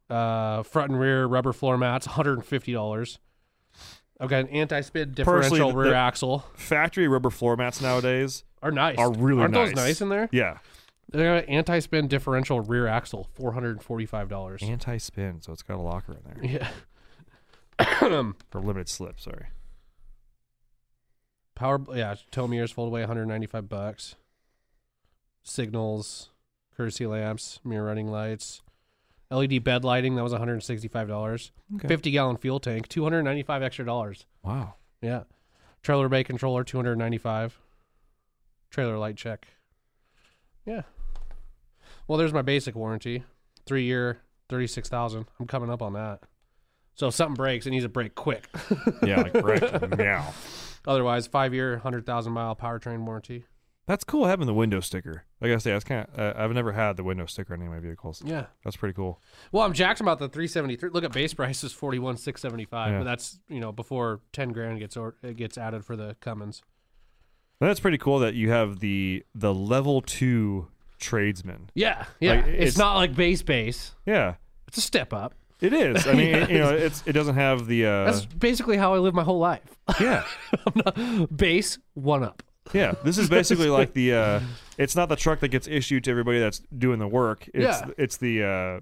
uh, front and rear rubber floor mats, one hundred fifty dollars. I've got an anti-skid differential rear axle. Factory rubber floor mats nowadays are nice. Are really Aren't nice. Aren't those nice in there? Yeah. They got an anti-spin differential rear axle, four hundred forty-five dollars. Anti-spin, so it's got a locker in there. Yeah. For limited slip, sorry. Power, yeah, tow mirrors fold away, one hundred ninety-five bucks. Signals, courtesy lamps, mirror running lights, L E D bed lighting. That was one hundred sixty-five dollars. Okay. fifty gallon fuel tank, two hundred ninety-five extra dollars. Wow. Yeah. Trailer bay controller, two hundred ninety-five. Trailer light check. Yeah. Well, there's my basic warranty, three year, thirty-six thousand. I'm coming up on that. So if something breaks, it needs a brake quick. Yeah, like right now. Otherwise, five-year, one hundred thousand mile powertrain warranty. That's cool having the window sticker. Like I say, that's kind of, uh, I've never had the window sticker on any of my vehicles. Yeah. That's pretty cool. Well, I'm jacked about the three seventy-three. Look at base price is forty-one thousand six hundred seventy-five dollars, yeah. But that's, you know, before ten grand gets or, it gets added for the Cummins. And that's pretty cool that you have the the level two tradesman. Yeah, yeah. Like, it's, it's not like base base. Yeah. It's a step up. It is. I mean, yes. You know, it's it doesn't have the... Uh, That's basically how I live my whole life. Yeah. I'm not, base, one up. Yeah. This is basically like the... Uh, it's not the truck that gets issued to everybody that's doing the work. It's, yeah. It's the, uh,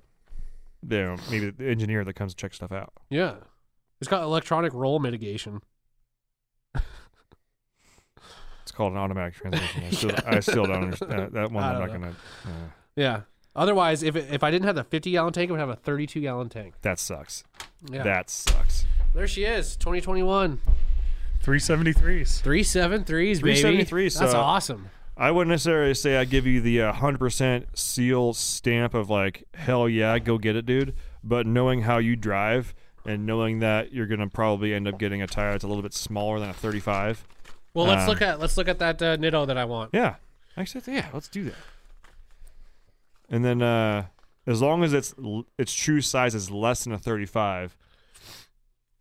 you know, maybe the engineer that comes to check stuff out. Yeah. It's got electronic roll mitigation. It's called an automatic transmission. I still, yeah. I still don't understand. That one I'm not going to... Uh, yeah. Otherwise, if it, if I didn't have the fifty gallon tank, I would have a thirty-two gallon tank. That sucks. Yeah. That sucks. There she is, twenty twenty-one. three seventy-threes. three seventy-threes, baby. three seventy-threes. That's uh, awesome. I wouldn't necessarily say I give you the uh, one hundred percent seal stamp of like, hell yeah, go get it, dude. But knowing how you drive and knowing that you're going to probably end up getting a tire that's a little bit smaller than a thirty-five. Well, let's um, look at let's look at that uh, Nitto that I want. Yeah. Actually, yeah, let's do that. And then, uh, as long as its its true size is less than a thirty-five,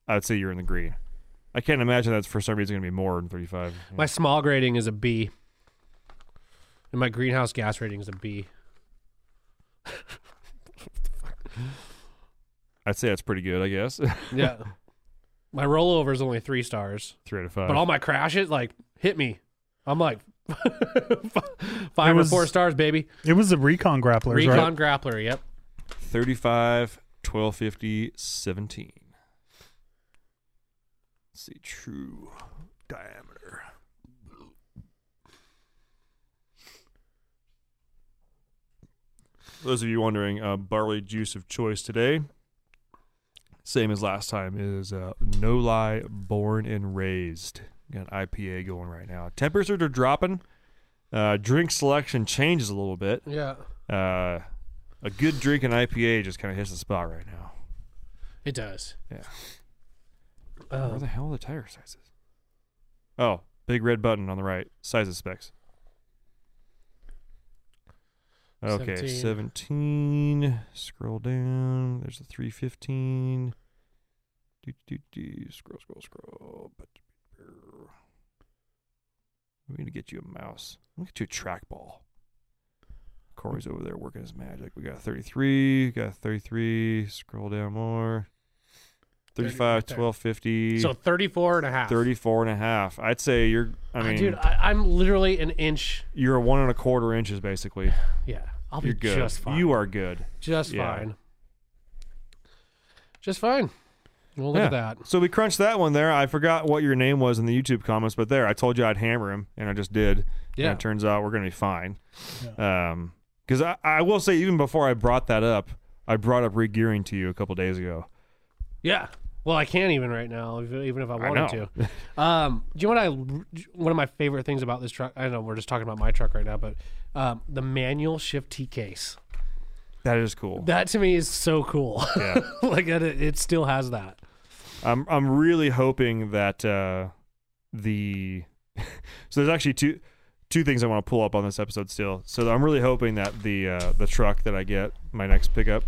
I'd say you're in the green. I can't imagine that's for some reason going to be more than thirty-five. My yeah. small grading is a B, and my greenhouse gas rating is a B. I'd say that's pretty good, I guess. Yeah, my rollover is only three stars. Three out of five. But all my crashes like hit me. I'm like. Five was, or four stars, baby. It was the Recon Grappler. Recon right? Grappler, yep. thirty-five, twelve fifty, seventeen. Let's see, true diameter. For those of you wondering, uh, barley juice of choice today, same as last time, is uh, No Lie Born and Raised. Got an I P A going right now. Temperatures are dropping. Uh, drink selection changes a little bit. Yeah. Uh, a good drink in I P A just kind of hits the spot right now. It does. Yeah. Um, Where the hell are the tire sizes? Oh, big red button on the right. Sizes specs. Okay, seventeen. seventeen. Scroll down. There's the three fifteen. Do, do, do. Scroll, scroll, scroll. But We need to get you a mouse. We'll get you a trackball. Corey's over there working his magic. We got thirty-three. Got thirty-three. Scroll down more. thirty-five, twelve, fifty. So thirty-four and a half. thirty-four and a half. I'd say you're, I mean. Dude, I, I'm literally an inch. You're a one and a quarter inches, basically. Yeah. I'll be good. Just fine. You are good. Just yeah. fine. Just fine. Well, look yeah. at that. So we crunched that one there. I forgot what your name was in the YouTube comments, but there, I told you I'd hammer him, and I just did. Yeah. And it turns out we're going to be fine. Yeah. Um, because I, I will say, even before I brought that up, I brought up re-gearing to you a couple days ago. Yeah. Well, I can't even right now, even if I wanted I to. Um, do you know what I, one of my favorite things about this truck? I know we're just talking about my truck right now, but um, the manual shift T case. That is cool. That to me is so cool. Yeah. Like it, it still has that. I'm I'm really hoping that uh, the so there's actually two two things I want to pull up on this episode still. So I'm really hoping that the uh, the truck that I get my next pickup.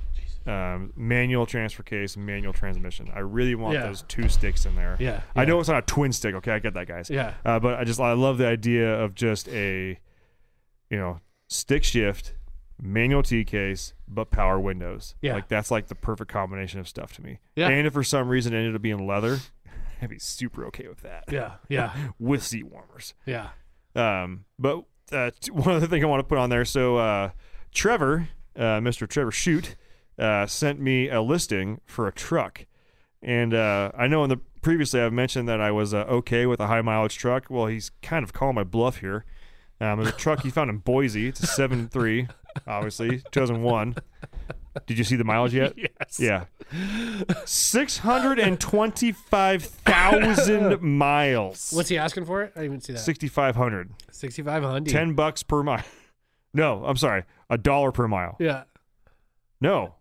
Um, manual transfer case, manual transmission. I really want yeah. those two sticks in there. Yeah, yeah. I know it's not a twin stick. Okay, I get that, guys. Yeah. Uh, but I just I love the idea of just a, you know, stick shift, manual T case, but power windows. Yeah. Like that's like the perfect combination of stuff to me. Yeah. And if for some reason it ended up being leather, I'd be super okay with that. Yeah. Yeah. With seat warmers. Yeah. Um. But uh, one other thing I want to put on there. So, uh, Trevor, uh, Mister Trevor Shoot. Uh, sent me a listing for a truck, and uh, I know in the previously I've mentioned that I was uh, okay with a high mileage truck. Well, he's kind of calling my bluff here. Um, there's a truck he found in Boise. It's a seven three, obviously two thousand one. Did you see the mileage yet? Yes. Yeah, six hundred and twenty-five thousand miles. What's he asking for it? I didn't even see that. Sixty-five hundred. Sixty-five hundred. Ten bucks per mile. No, I'm sorry, a dollar per mile. Yeah. No.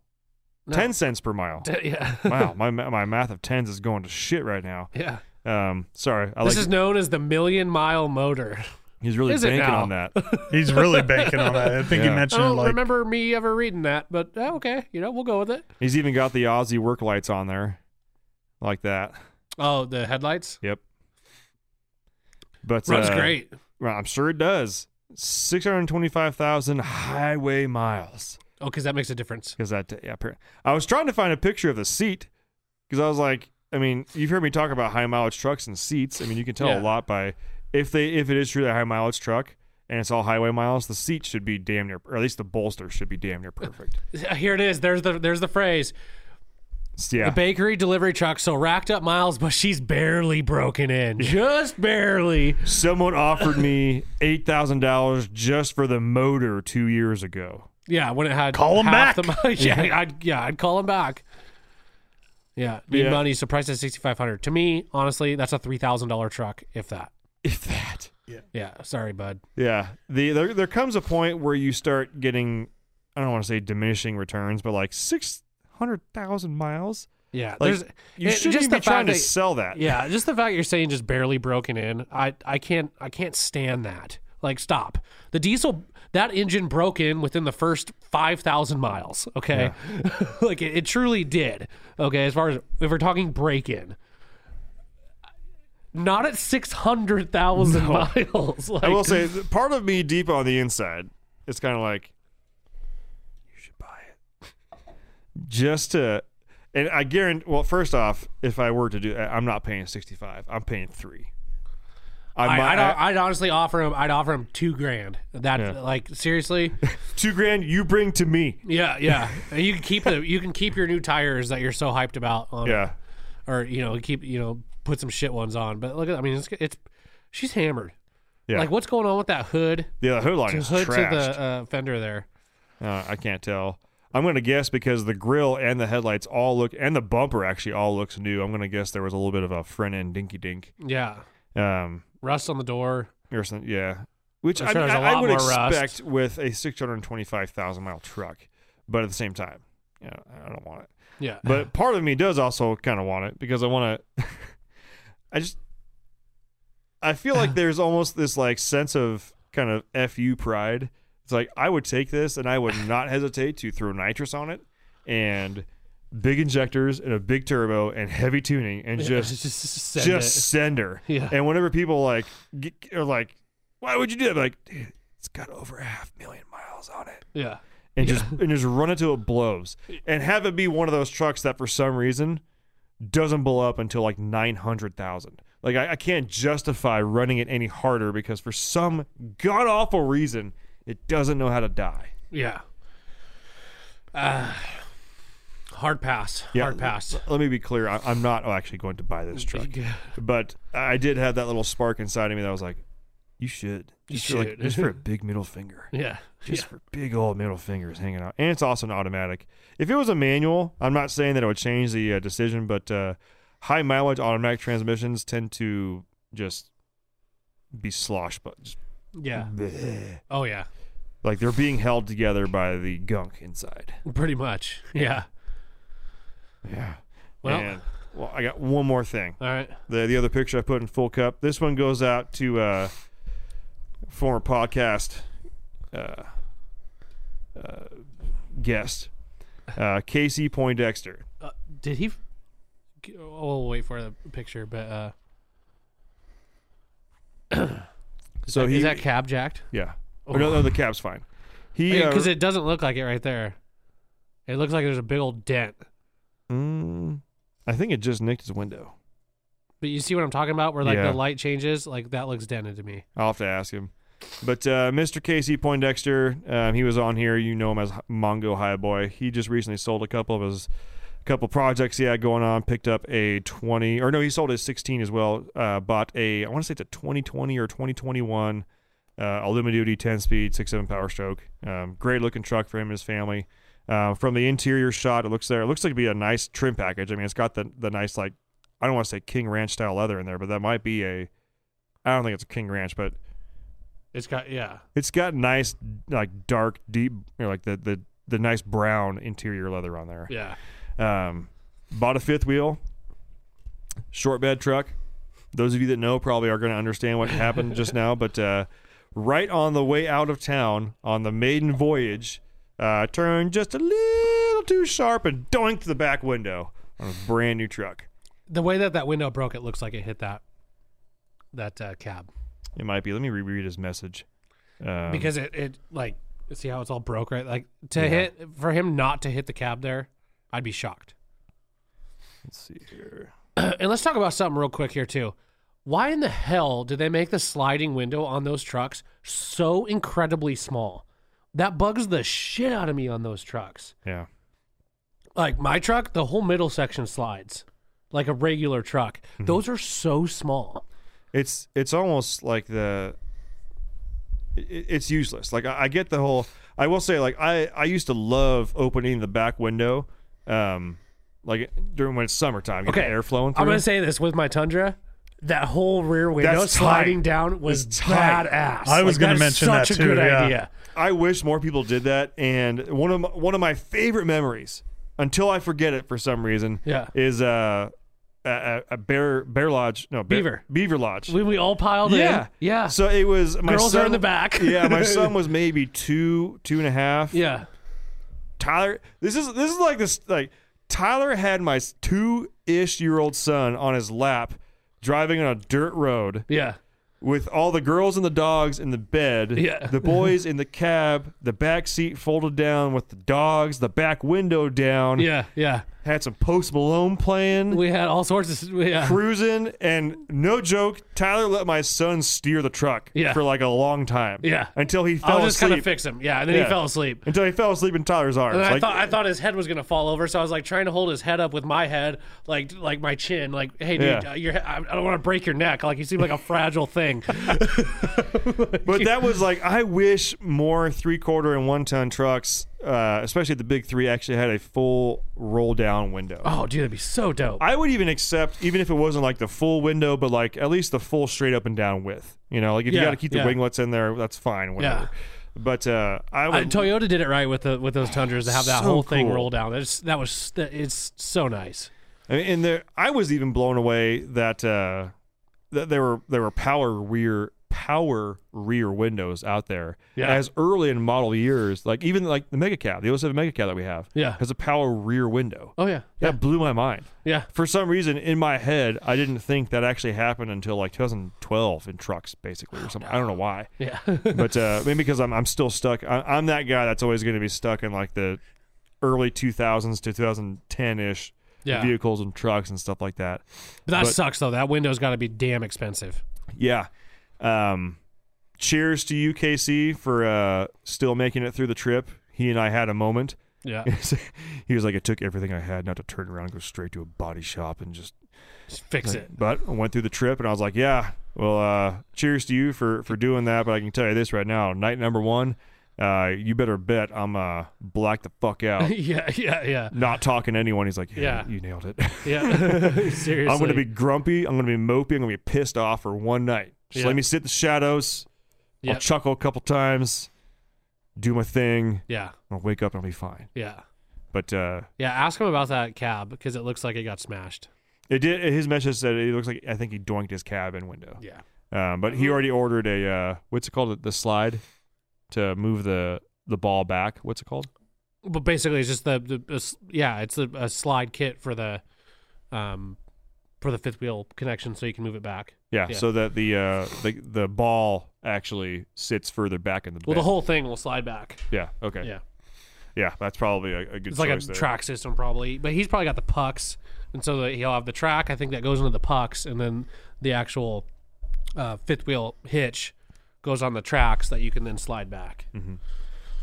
No. Ten cents per mile. Ten, yeah. Wow, my my math of tens is going to shit right now. Yeah. Um, sorry. I this like is it. known as the million mile motor. He's really is banking on that. He's really banking on that. I think yeah. he mentioned. I don't like, remember me ever reading that, but oh, okay, you know, we'll go with it. He's even got the Aussie work lights on there, like that. Oh, the headlights. Yep. But runs uh, great. Well, I'm sure it does. Six hundred twenty-five thousand highway miles. Oh, because that makes a difference. Because that, yeah. I was trying to find a picture of the seat because I was like, I mean, you've heard me talk about high mileage trucks and seats. I mean, you can tell yeah. a lot by if they if it is truly a high mileage truck and it's all highway miles, the seat should be damn near, or at least the bolster should be damn near perfect. Here it is. There's the there's the phrase. Yeah. The bakery delivery truck so racked up miles, but she's barely broken in, just barely. Someone offered me eight thousand dollars just for the motor two years ago. Yeah, when it had call him back. The, yeah, yeah, I'd yeah, I'd call him back. Yeah, need yeah. money. So priced at sixty five hundred. To me, honestly, that's a three thousand dollar truck, if that. If that. Yeah. Yeah. Sorry, bud. Yeah. The there there comes a point where you start getting, I don't want to say diminishing returns, but like six hundred thousand miles. Yeah. Like, there's you shouldn't be trying that, to sell that. Yeah. Just the fact you're saying just barely broken in. I I can't I can't stand that. Like, stop. The diesel, that engine broke in within the first five thousand miles, okay? Yeah. Like, it, it truly did, okay? As far as, if we're talking break-in. Not at six hundred thousand no. miles. Like, I will say, part of me deep on the inside, it's kind of like, you should buy it. Just to, and I guarantee, well, first off, if I were to do, I'm not paying sixty-five, I'm paying three. I might, I'd, I, I'd honestly offer him. I'd offer him two grand. That yeah. like seriously, two grand you bring to me. Yeah, yeah. You can keep the. You can keep your new tires that you're so hyped about. On, yeah, or you know, keep you know, put some shit ones on. But look, at I mean, it's, it's she's hammered. Yeah. Like what's going on with that hood? Yeah, the hood line is hood trashed. To the uh, fender there. Uh, I can't tell. I'm gonna guess because the grill and the headlights all look, and the bumper actually all looks new. I'm gonna guess there was a little bit of a front end dinky dink. Yeah. Um. Rust on the door. Yeah. Which sure I, mean, I would expect rust. With a six hundred twenty-five thousand mile truck. But at the same time, you know, I don't want it. Yeah. But part of me does also kind of want it because I want to. I just. I feel like there's almost this like sense of kind of F U pride. It's like I would take this and I would not hesitate to throw nitrous on it and big injectors and a big turbo and heavy tuning and just just, send, just send her. Yeah. And whenever people like get, are like, why would you do that? They're like, dude, it's got over a half million miles on it. Yeah. And yeah. just and just run it till it blows. And have it be one of those trucks that for some reason doesn't blow up until like nine hundred thousand. Like I, I can't justify running it any harder because for some god awful reason it doesn't know how to die. Yeah. Uh, hard pass. Yeah, hard pass. L- let me be clear. I, I'm not actually going to buy this truck, but I did have that little spark inside of me that was like, "You should, just you for, should, like, just for a big middle finger." Yeah, just yeah. for big old middle fingers hanging out. And it's also an automatic. If it was a manual, I'm not saying that it would change the uh, decision, but uh, high mileage automatic transmissions tend to just be sloshed, but just yeah. Bleh. Oh yeah. Like they're being held together by the gunk inside. Pretty much. Yeah. Yeah. Well, and, well I got one more thing. All right. The the other picture I put in full cup. This one goes out to uh former podcast uh, uh, guest, uh, Casey Poindexter. Uh, did he? I'll wait for the picture, but uh, so that, he, is that cab jacked? Yeah. Oh. No, no, the cab's fine. He because oh, yeah, uh, it doesn't look like it right there. It looks like there's a big old dent. Mm, I think it just nicked his window. But you see what I'm talking about, where like yeah. the light changes, like that looks dented to me. I'll have to ask him. But uh, Mister Casey Poindexter, um, he was on here. You know him as Mongo Highboy. He just recently sold a couple of his, a couple projects he had going on. Picked up a twenty, or no, he sold his sixteen as well. Uh, bought a, I want to say it's a twenty twenty or twenty twenty-one. Uh, aluminum duty, ten speed, six seven Power Stroke. Um, great looking truck for him and his family. Uh, from the interior shot, it looks there. It looks like it'd be a nice trim package. I mean, it's got the the nice, like, I don't want to say King Ranch style leather in there, but that might be a, I don't think it's a King Ranch, but it's got, yeah. It's got nice, like, dark, deep, you know, like the, the, the nice brown interior leather on there. Yeah. Um, bought a fifth wheel, short bed truck. Those of you that know probably are going to understand what happened just now, but, uh, right on the way out of town on the maiden voyage, uh, turned just a little too sharp and doinked the back window on a brand new truck. The way that that window broke, it looks like it hit that that uh, cab. It might be. Let me reread his message. Um, because it, it, like, see how it's all broke, right? Like, to yeah. hit, for him not to hit the cab there, I'd be shocked. Let's see here. And let's talk about something real quick here, too. Why in the hell did they make the sliding window on those trucks so incredibly small? That bugs the shit out of me on those trucks. Yeah. Like my truck, the whole middle section slides like a regular truck. Mm-hmm. Those are so small. It's it's almost like the it, it's useless. Like I, I get the whole I will say like I, I used to love opening the back window um like during when it's summertime, you okay. get the air flowing through. I'm going to say this with my Tundra. That whole rear window sliding down was badass. I was like, going to mention that too. Such a good yeah. idea. I wish more people did that. And one of my, one of my favorite memories, until I forget it for some reason, yeah. is uh, a, a bear bear lodge. No, bear, Beaver Beaver Lodge. We we all piled yeah. in. Yeah. So it was my girls son, are in the back. yeah, my son was maybe two two and a half. Yeah. Tyler, this is this is like this like Tyler had my two ish year old son on his lap. Driving on a dirt road, yeah, with all the girls and the dogs in the bed, yeah, the boys in the cab, the back seat folded down with the dogs, the back window down, yeah, yeah. Had some Post Malone playing. We had all sorts of yeah. cruising, and no joke, Tyler let my son steer the truck yeah. for like a long time, yeah, until he fell asleep. I was just kind of fix him, yeah, and then yeah. he fell asleep until he fell asleep in Tyler's arms. And I like, thought I thought his head was gonna fall over, so I was like trying to hold his head up with my head, like like my chin, like hey dude, yeah. uh, your I don't want to break your neck, like you seem like a fragile thing. Like, but that was like I wish more three quarter and one ton trucks. Uh, especially the big three actually had a full roll down window. Oh, dude, that'd be so dope. I would even accept, even if it wasn't like the full window, but like at least the full straight up and down width. You know, like if yeah, you got to keep the yeah. winglets in there, that's fine. Whatever. Yeah. But uh, I would. Uh, Toyota did it right with the, with those Tundras to have that so whole thing cool. roll down. That's, that was it's so nice. I mean, and there, I was even blown away that uh, that there were there were power rear. power rear windows out there. Yeah. As early in model years, like even like the Mega Cab, the oh seven Mega Cab that we have, yeah, has a power rear window. Oh yeah, that yeah. blew my mind. Yeah, for some reason in my head, I didn't think that actually happened until like twenty twelve in trucks, basically, or something. Oh, no. I don't know why. Yeah, but uh, maybe because I'm I'm still stuck. I, I'm that guy that's always going to be stuck in like the early two thousands to twenty ten ish. Yeah. Vehicles and trucks and stuff like that. But that but, sucks, though. That window's got to be damn expensive. Yeah. Um, cheers to you, Casey, for uh, still making it through the trip. He and I had a moment. Yeah. He was like, it took everything I had not to turn around and go straight to a body shop and just... just fix like, it. But I went through the trip, and I was like, yeah, well, uh, cheers to you for, for doing that, but I can tell you this right now. Night number one... Uh, you better bet I'm uh black the fuck out. yeah, yeah, yeah. Not talking to anyone. He's like, yeah, yeah. You nailed it. Yeah, seriously. I'm gonna be grumpy. I'm gonna be mopey. I'm gonna be pissed off for one night. Just yeah. let me sit in the shadows. Yeah. I'll chuckle a couple times, do my thing. Yeah, I'll wake up and I'll be fine. Yeah, but uh, yeah. Ask him about that cab because it looks like it got smashed. It did. His message said it looks like I think he doinked his cab and window. Yeah. Um, but he already ordered a uh, what's it called? The slide. To move the, the ball back. What's it called? But basically, it's just the, the uh, yeah, it's a, a slide kit for the um for the fifth wheel connection, so you can move it back. Yeah, yeah. So that the uh the the ball actually sits further back in the. Well, bed. The whole thing will slide back. Yeah. Okay. Yeah. Yeah, that's probably a, a good. It's like choice a there. Track system, probably, but he's probably got the pucks, and so the, he'll have the track. I think that goes into the pucks, and then the actual uh, fifth wheel hitch. Goes on the tracks that you can then slide back. Mm-hmm.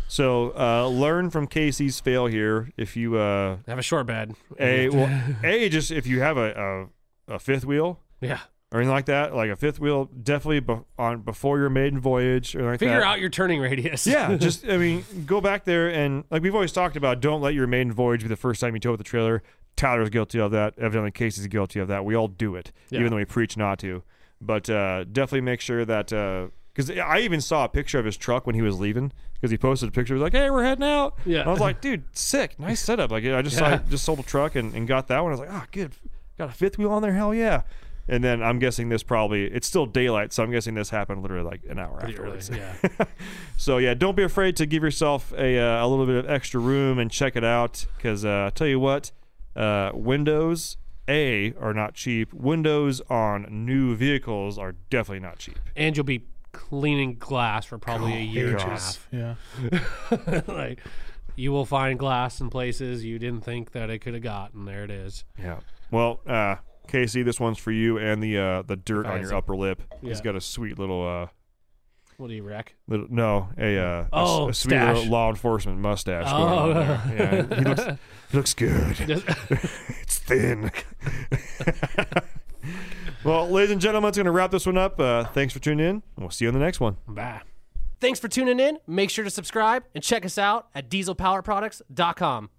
So uh, learn from Casey's fail here. If you uh, have a short bed, a well, a just if you have a, a a fifth wheel, yeah, or anything like that, like a fifth wheel, definitely be- on before your maiden voyage, or like figure that. Out your turning radius. Yeah, just I mean, go back there and like we've always talked about, don't let your maiden voyage be the first time you tow with the trailer. Tyler's guilty of that. Evidently, Casey's guilty of that. We all do it, yeah. Even though we preach not to. But uh, definitely make sure that. Uh, Because I even saw a picture of his truck when he was leaving. Because he posted a picture, he was like, "Hey, we're heading out." Yeah. And I was like, "Dude, sick, nice setup." Like, I just yeah. saw, just sold a truck and, and got that one. I was like, "Ah, oh, good, got a fifth wheel on there, hell yeah!" And then I'm guessing this probably it's still daylight, so I'm guessing this happened literally like an hour Pretty afterwards. Early, yeah. So yeah, don't be afraid to give yourself a uh, a little bit of extra room and check it out. Because uh, I tell you what, uh, windows. A are not cheap. Windows on new vehicles are definitely not cheap. And you'll be. Cleaning glass for probably oh, a year and a half. Yeah. Like you will find glass in places you didn't think that it could have gotten. There it is. Yeah. Well, uh, Casey, this one's for you and the uh, the dirt Fancy. On your upper lip. Yeah. He's got a sweet little uh what do you wreck? Little, no, a uh oh, a, a sweet little law enforcement mustache. Oh. Yeah. He looks looks good. It's thin. Well, ladies and gentlemen, that's going to wrap this one up. Uh, thanks for tuning in. We'll see you on the next one. Bye. Thanks for tuning in. Make sure to subscribe and check us out at diesel power products dot com.